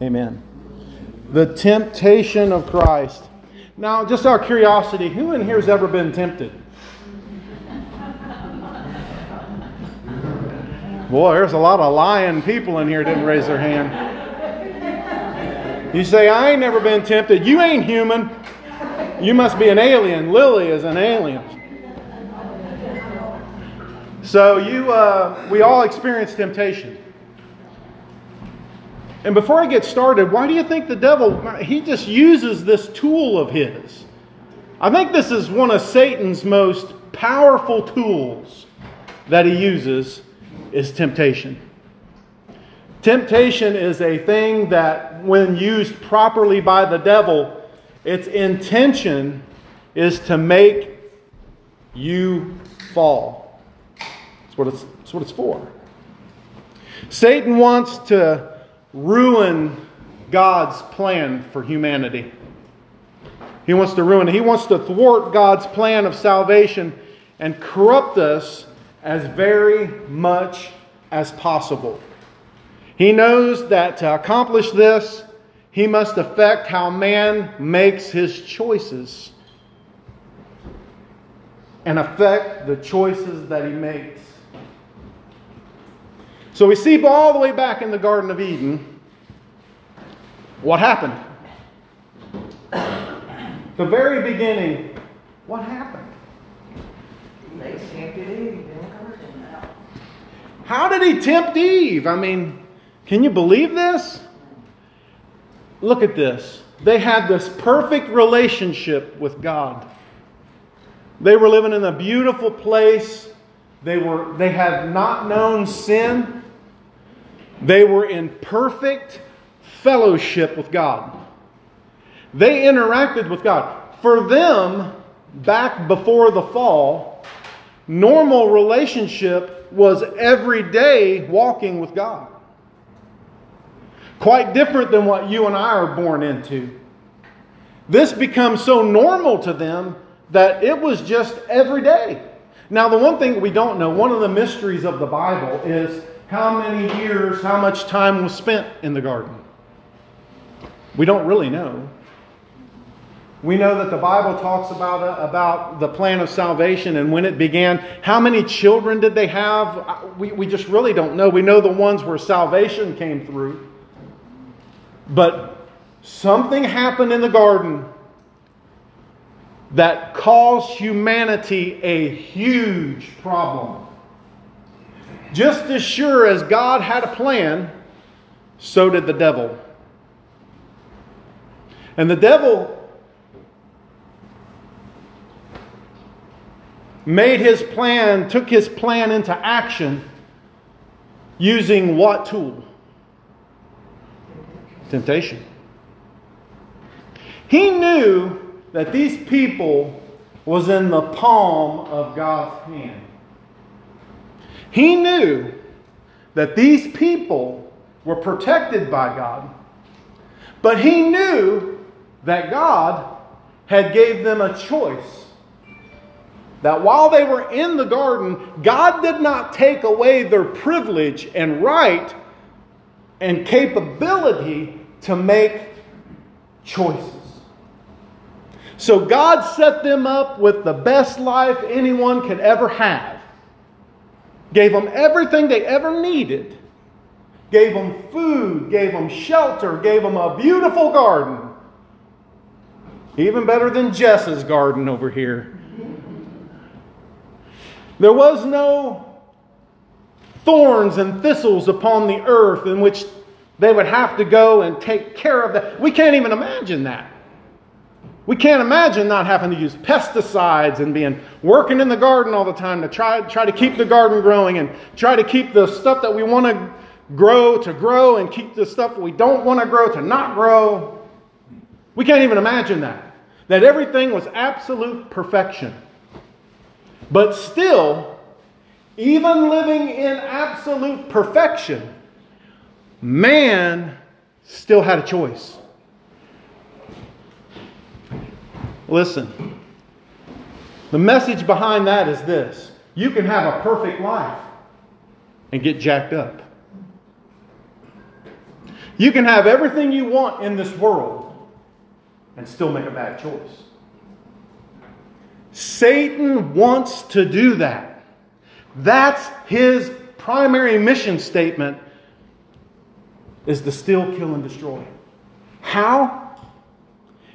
Amen. The temptation of Christ. Now, just out of curiosity, who in here has ever been tempted? Boy, there's a lot of lying people in here didn't raise their hand. You say, I ain't never been tempted. You ain't human. You must be an alien. Lily is an alien. So we all experience temptation. And before I get started, why do you think the devil, he just uses this tool of his? I think this is one of Satan's most powerful tools that he uses is temptation. Temptation is a thing that when used properly by the devil, its intention is to make you fall. That's what it's for. Satan wants to ruin God's plan for humanity. He wants to ruin it. He wants to thwart God's plan of salvation and corrupt us as very much as possible. He knows that to accomplish this, he must affect how man makes his choices and affect the choices that he makes. So we see all the way back in the Garden of Eden, what happened? The very beginning, what happened? They tempted Eve. How did he tempt Eve? I mean, can you believe this? Look at this. They had this perfect relationship with God. They were living in a beautiful place. They had not known sin. They were in perfect fellowship with God. They interacted with God. For them, back before the fall, normal relationship was everyday walking with God. Quite different than what you and I are born into. This becomes so normal to them that it was just everyday. Now, the one thing we don't know, one of the mysteries of the Bible is how many years, how much time was spent in the garden? We don't really know. We know that the Bible talks about the plan of salvation and when it began. How many children did they have? We just really don't know. We know the ones where salvation came through. But something happened in the garden that caused humanity a huge problem. Just as sure as God had a plan, so did the devil. And the devil took his plan into action using what tool? Temptation. He knew that these people was in the palm of God's hand. He knew that these people were protected by God, but he knew that God had gave them a choice. That while they were in the garden, God did not take away their privilege and right and capability to make choices. So God set them up with the best life anyone could ever have. Gave them everything they ever needed. Gave them food. Gave them shelter. Gave them a beautiful garden. Even better than Jess's garden over here. There was no thorns and thistles upon the earth in which they would have to go and take care of that. We can't even imagine that. We can't imagine not having to use pesticides and working in the garden all the time to try to keep the garden growing and try to keep the stuff that we want to grow and keep the stuff we don't want to grow to not grow. We can't even imagine that. That everything was absolute perfection. But still, even living in absolute perfection, man still had a choice. Listen, the message behind that is this. You can have a perfect life and get jacked up. You can have everything you want in this world and still make a bad choice. Satan wants to do that. That's his primary mission statement, is to steal, kill, and destroy. How?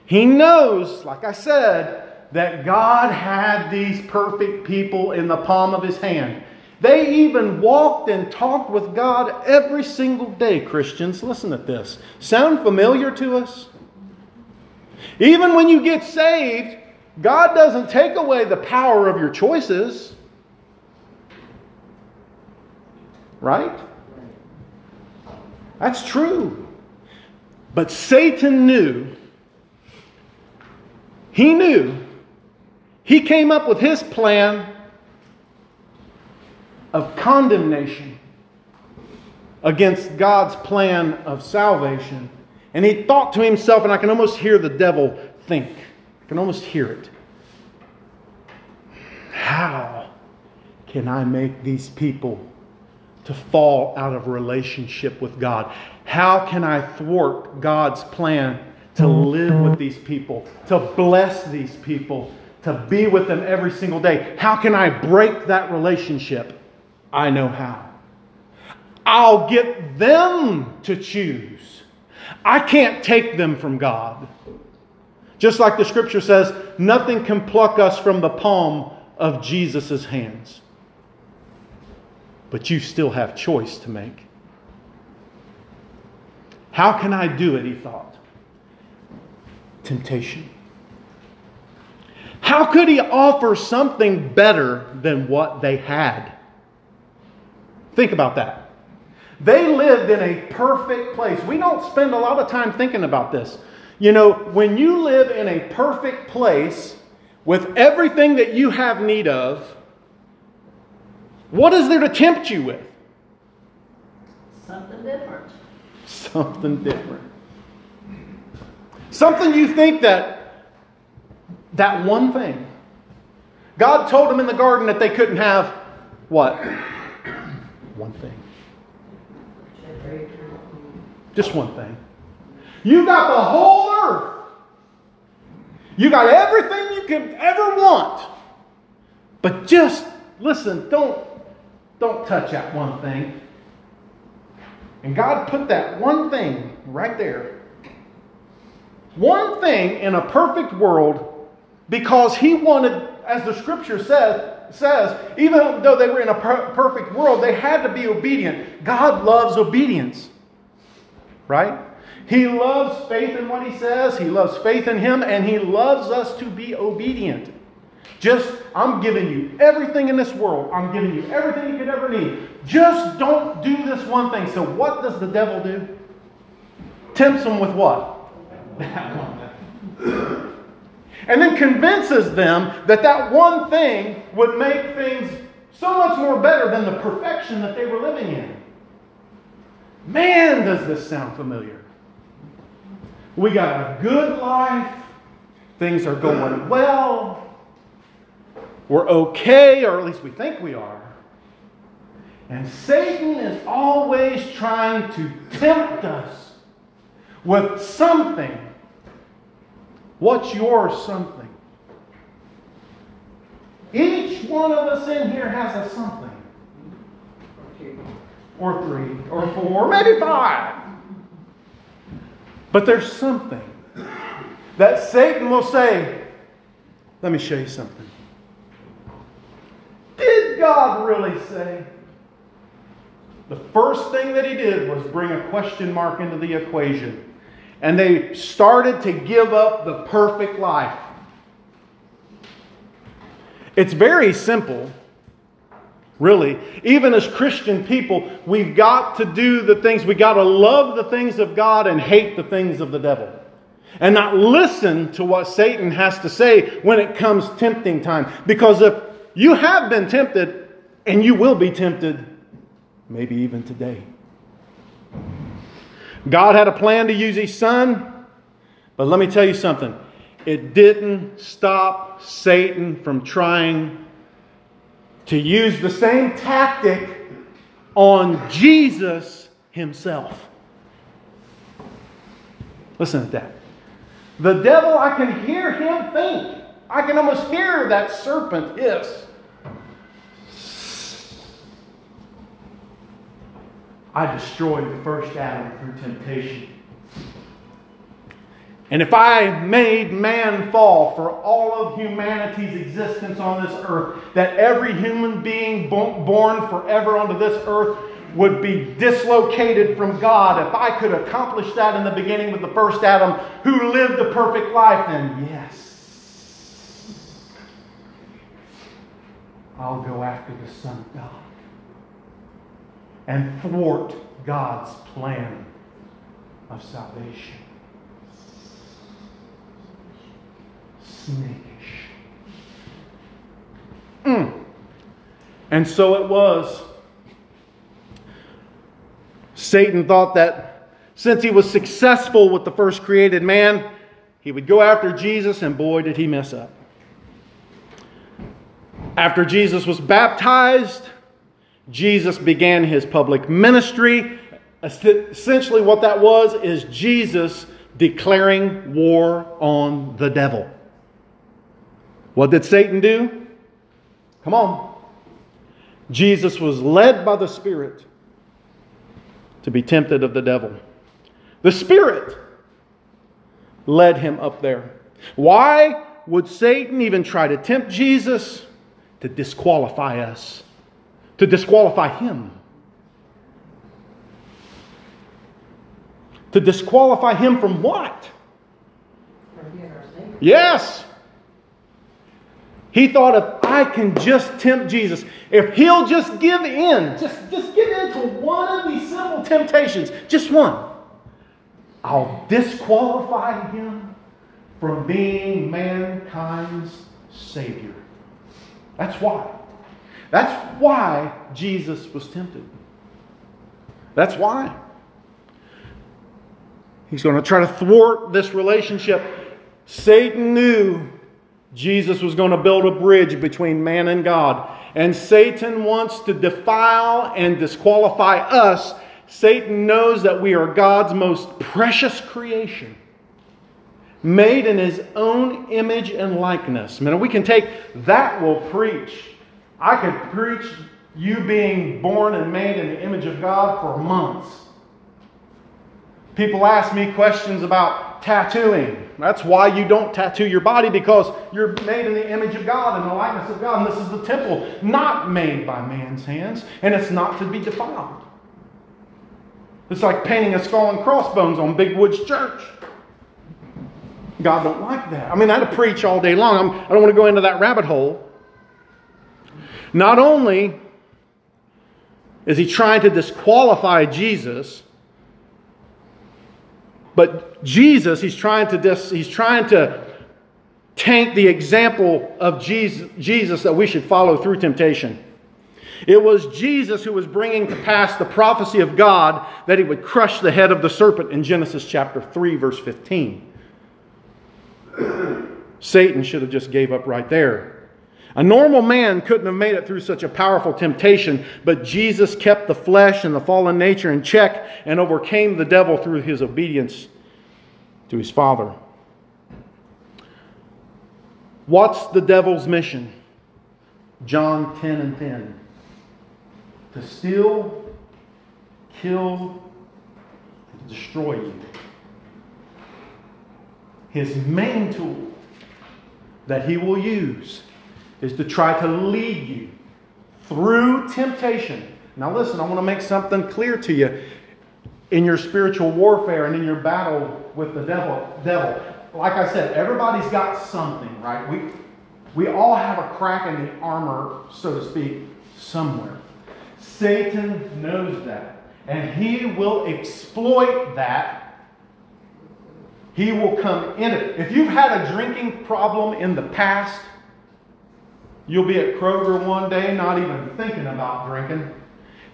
He knows, like I said, that God had these perfect people in the palm of His hand. They even walked and talked with God every single day, Christians. Listen to this. Sound familiar to us? Even when you get saved, God doesn't take away the power of your choices. Right? That's true. But Satan knew. He knew. He came up with his plan of condemnation against God's plan of salvation. And he thought to himself, and I can almost hear the devil think. I can almost hear it. How can I make these people to fall out of relationship with God? How can I thwart God's plan to live with these people, to bless these people, to be with them every single day? How can I break that relationship? I know how. I'll get them to choose. I can't take them from God. Just like the Scripture says, nothing can pluck us from the palm of Jesus' hands. But you still have choice to make. How can I do it, he thought. Temptation. How could he offer something better than what they had? Think about that. They lived in a perfect place. We don't spend a lot of time thinking about this. You know, when you live in a perfect place with everything that you have need of, what is there to tempt you with? Something different. Something different. Something you think that one thing. God told them in the garden that they couldn't have what? One thing. Just one thing. You got the whole earth. You got everything you could ever want. But just, listen, don't touch that one thing. And God put that one thing right there. One thing in a perfect world, because He wanted, as the Scripture says, even though they were in a perfect world, they had to be obedient. God loves obedience. Right? He loves faith in what He says. He loves faith in Him. And He loves us to be obedient. Just, I'm giving you everything in this world. I'm giving you everything you could ever need. Just don't do this one thing. So what does the devil do? Tempts them with what? That one. And then convinces them that one thing would make things so much more better than the perfection that they were living in. Man, does this sound familiar? We got a good life. Things are going well. We're okay, or at least we think we are. And Satan is always trying to tempt us with something. What's your something? Each one of us in here has a something. Or three, or four, or maybe five. But there's something that Satan will say, let me show you something. Did God really say? The first thing that he did was bring a question mark into the equation. And they started to give up the perfect life. It's very simple. Really, even as Christian people, we've got to do the things, we've got to love the things of God and hate the things of the devil. And not listen to what Satan has to say when it comes tempting time. Because if you have been tempted, and you will be tempted, maybe even today. God had a plan to use His Son, but let me tell you something. It didn't stop Satan from trying to use the same tactic on Jesus Himself. Listen to that. The devil, I can hear him think. I can almost hear that serpent hiss. I destroyed the first Adam through temptation. And if I made man fall for all of humanity's existence on this earth, that every human being born forever onto this earth would be dislocated from God, if I could accomplish that in the beginning with the first Adam who lived a perfect life, then yes, I'll go after the Son of God and thwart God's plan of salvation. Snakish. And so it was. Satan thought that since he was successful with the first created man, he would go after Jesus, and boy, did he mess up. After Jesus was baptized, Jesus began his public ministry. Essentially what that was is Jesus declaring war on the devil. What did Satan do? Come on. Jesus was led by the Spirit to be tempted of the devil. The Spirit led him up there. Why would Satan even try to tempt Jesus? To disqualify us. To disqualify him. To disqualify him from what? Yes. He thought, if I can just tempt Jesus, if he'll just give in, just give in to one of these simple temptations, just one, I'll disqualify him from being mankind's Savior. That's why. That's why Jesus was tempted. That's why. He's going to try to thwart this relationship. Satan knew Jesus was going to build a bridge between man and God. And Satan wants to defile and disqualify us. Satan knows that we are God's most precious creation, made in His own image and likeness. Man, we can take that, we'll preach. I could preach you being born and made in the image of God for months. People ask me questions about tattooing. That's why you don't tattoo your body, because you're made in the image of God and the likeness of God. And this is the temple, not made by man's hands. And it's not to be defiled. It's like painting a skull and crossbones on Big Woods Church. God don't like that. I mean, I'd preach all day long. I don't want to go into that rabbit hole. Not only is he trying to disqualify Jesus, but Jesus, he's trying to taint the example of Jesus that we should follow through temptation. It was Jesus who was bringing to pass the prophecy of God that he would crush the head of the serpent in Genesis chapter 3, verse 15. Satan should have just gave up right there. A normal man couldn't have made it through such a powerful temptation, but Jesus kept the flesh and the fallen nature in check and overcame the devil through his obedience to his Father. What's the devil's mission? John 10:10. To steal, kill, and destroy you. His main tool that he will use is to try to lead you through temptation. Now listen, I want to make something clear to you. In your spiritual warfare and in your battle with the devil, like I said, everybody's got something, right? We all have a crack in the armor, so to speak, somewhere. Satan knows that. And he will exploit that. He will come in it. If you've had a drinking problem in the past, you'll be at Kroger one day not even thinking about drinking.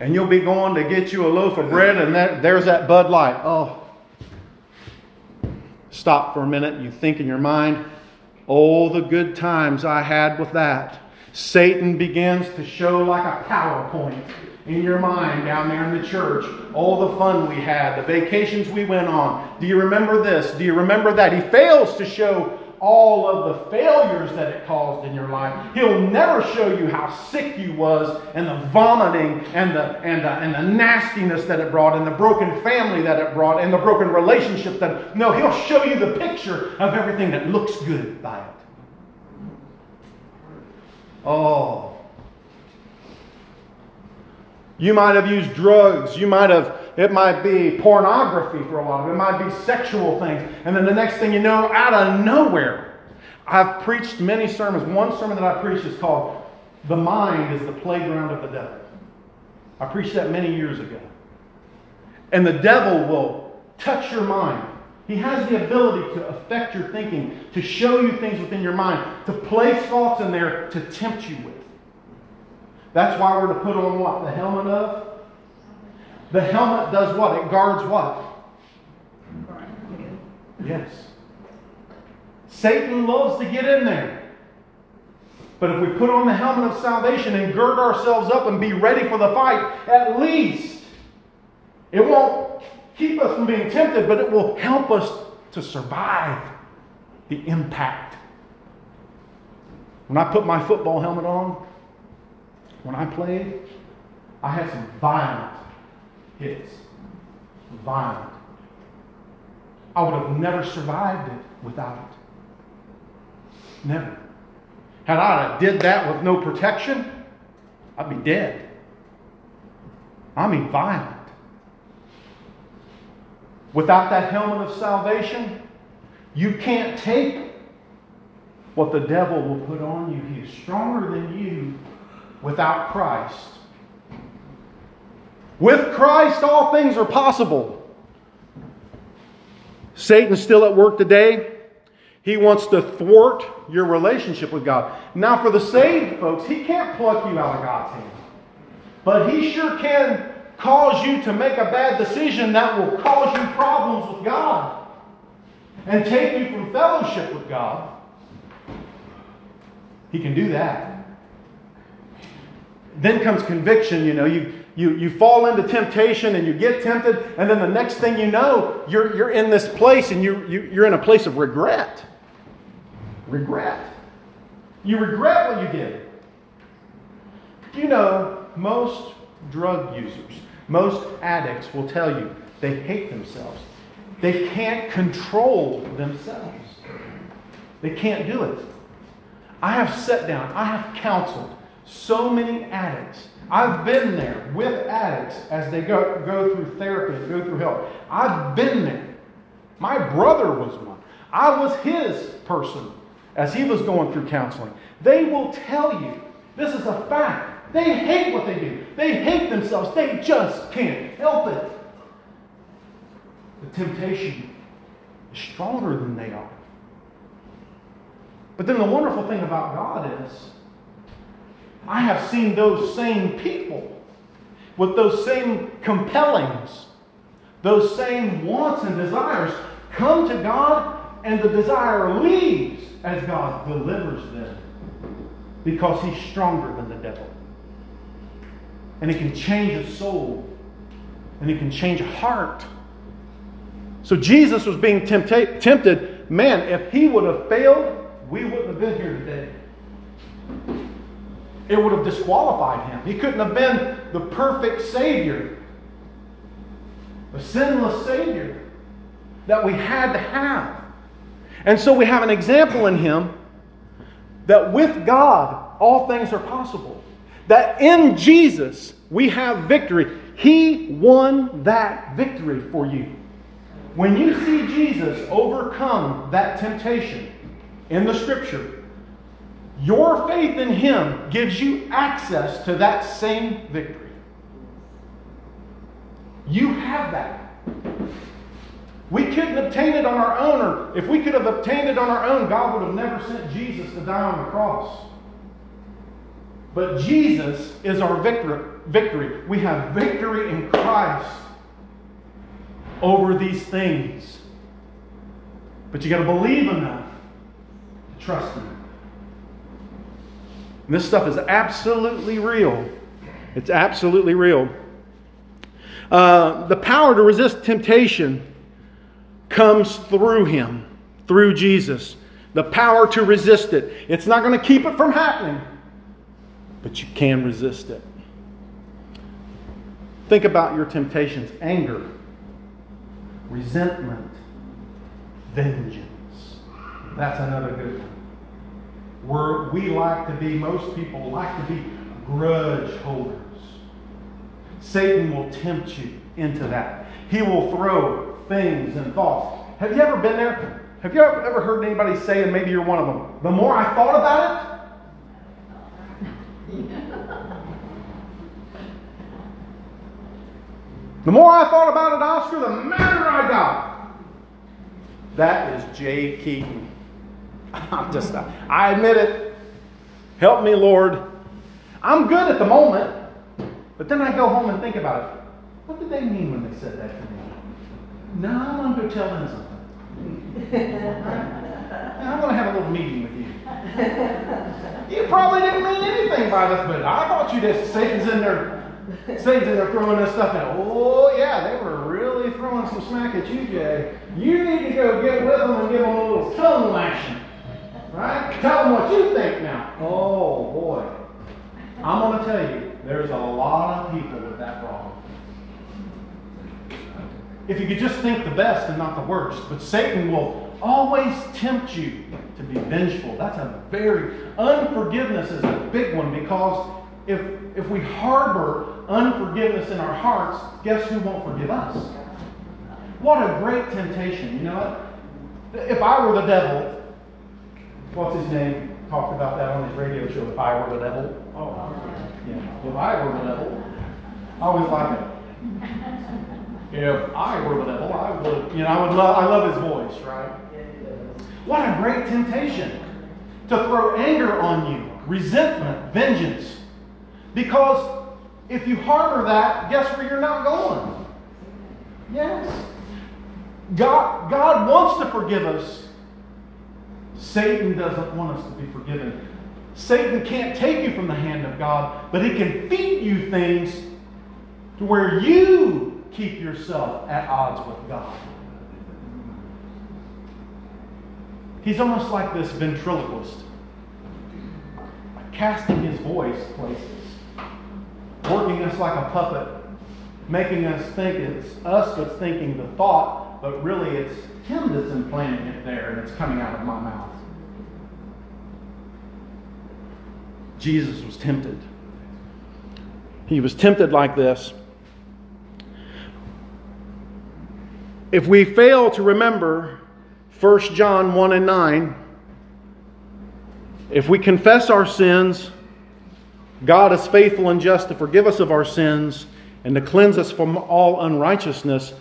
And you'll be going to get you a loaf of bread, and there's that Bud Light. Oh, stop for a minute. You think in your mind, oh, the good times I had with that. Satan begins to show like a PowerPoint in your mind down there in the church, all the fun we had, the vacations we went on. Do you remember this? Do you remember that? He fails to show all of the failures that it caused in your life. He'll never show you how sick you was, and the vomiting, and the nastiness that it brought, and the broken family that it brought, and the broken relationship that... No, he'll show you the picture of everything that looks good by it. Oh. You might have used drugs. You might have... It might be pornography for a lot of it. It might be sexual things. And then the next thing you know, out of nowhere. I've preached many sermons. One sermon that I preached is called "The Mind is the Playground of the Devil." I preached that many years ago. And the devil will touch your mind. He has the ability to affect your thinking, to show you things within your mind, to place thoughts in there to tempt you with. That's why we're to put on what? The helmet of? The helmet does what? It guards what? Yes. Satan loves to get in there. But if we put on the helmet of salvation and gird ourselves up and be ready for the fight, at least it won't keep us from being tempted, but it will help us to survive the impact. When I put my football helmet on, when I played, I had some violence. It's violent. I would have never survived it without it. Never. Had I did that with no protection, I'd be dead. I mean violent. Without that helmet of salvation, you can't take what the devil will put on you. He is stronger than you without Christ. With Christ, all things are possible. Satan's still at work today. He wants to thwart your relationship with God. Now, for the saved folks, he can't pluck you out of God's hand. But he sure can cause you to make a bad decision that will cause you problems with God and take you from fellowship with God. He can do that. Then comes conviction, you know. You fall into temptation and you get tempted, and then the next thing you know, you're in this place, and you're in a place of regret. Regret. You regret what you did. You know, most drug users, most addicts will tell you they hate themselves. They can't control themselves. They can't do it. I have sat down, I have counseled so many addicts. I've been there with addicts as they go through therapy and go through help. I've been there. My brother was one. I was his person as he was going through counseling. They will tell you, this is a fact. They hate what they do. They hate themselves. They just can't help it. The temptation is stronger than they are. But then the wonderful thing about God is, I have seen those same people with those same compellings, those same wants and desires come to God, and the desire leaves as God delivers them, because he's stronger than the devil. And he can change a soul, and he can change a heart. So Jesus was being tempted. Man, if he would have failed, we wouldn't have been here today. It would have disqualified him. He couldn't have been the perfect Savior, the sinless Savior that we had to have. And so we have an example in him that with God, all things are possible. That in Jesus, we have victory. He won that victory for you. When you see Jesus overcome that temptation in the Scripture, your faith in him gives you access to that same victory. You have that. We couldn't obtain it on our own, or if we could have obtained it on our own, God would have never sent Jesus to die on the cross. But Jesus is our victory. We have victory in Christ over these things. But you got to believe enough to trust him. And this stuff is absolutely real. It's absolutely real. The power to resist temptation comes through Him, through Jesus. The power to resist it. It's not going to keep it from happening, but you can resist it. Think about your temptations. Anger, resentment, vengeance. That's another good one. Most people like to be grudge holders. Satan will tempt you into that. He will throw things and thoughts. Have you ever been there? Have you ever heard anybody say, and maybe you're one of them, the more I thought about it, the more I thought about it, Oscar, the madder I got. That is Jay Keaton. I admit it. Help me, Lord. I'm good at the moment, but then I go home and think about it. What did they mean when they said that to me? Now I'm undertelling something. I'm going to have a little meeting with you. You probably didn't mean anything by this, but I thought you did. Satan's in there throwing this stuff in. Oh, yeah, they were really throwing some smack at you, Jay. You need to go get with them and give them a little tongue lashing. Right? Tell them what you think now. Oh, boy. I'm going to tell you, there's a lot of people with that problem. If you could just think the best and not the worst. But Satan will always tempt you to be vengeful. Unforgiveness is a big one, because if we harbor unforgiveness in our hearts, guess who won't forgive us? What a great temptation. You know what? If I were the devil, what's his name? Talked about that on his radio show, If I Were the Devil. Oh, yeah. If I were the devil, I always like it. If I were the devil, I would. I love his voice, right? What a great temptation to throw anger on you, resentment, vengeance. Because if you harbor that, guess where you're not going? Yes. God wants to forgive us. Satan doesn't want us to be forgiven. Satan can't take you from the hand of God, but he can feed you things to where you keep yourself at odds with God. He's almost like this ventriloquist, casting his voice places, working us like a puppet, making us think it's us that's thinking the thought, but really it's him that's implanting it there, and it's coming out of my mouth. Jesus was tempted. He was tempted like this. If we fail to remember 1 John 1 and 9, if we confess our sins, God is faithful and just to forgive us of our sins and to cleanse us from all unrighteousness.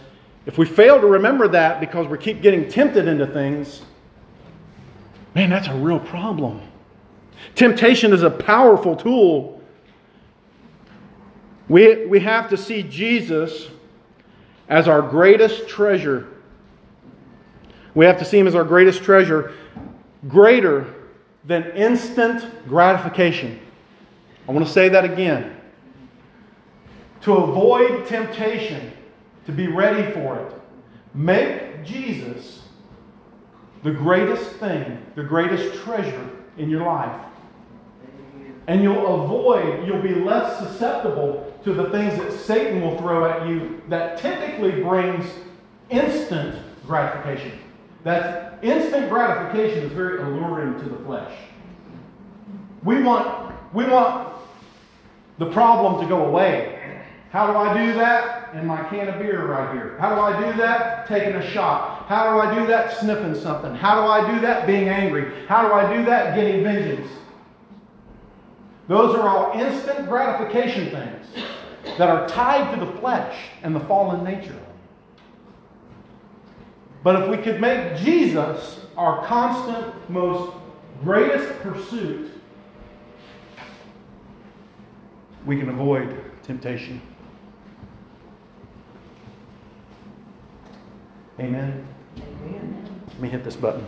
If we fail to remember that because we keep getting tempted into things, man, that's a real problem. Temptation is a powerful tool. We have to see Jesus as our greatest treasure. We have to see Him as our greatest treasure, greater than instant gratification. I want to say that again. To avoid temptation, to be ready for it, make Jesus the greatest thing, the greatest treasure in your life. And you'll be less susceptible to the things that Satan will throw at you that typically brings instant gratification. That instant gratification is very alluring to the flesh. We want the problem to go away. How do I do that? In my can of beer right here. How do I do that? Taking a shot. How do I do that? Sniffing something. How do I do that? Being angry. How do I do that? Getting vengeance. Those are all instant gratification things that are tied to the flesh and the fallen nature. But if we could make Jesus our constant, most greatest pursuit, we can avoid temptation. Amen? Amen. Let me hit this button.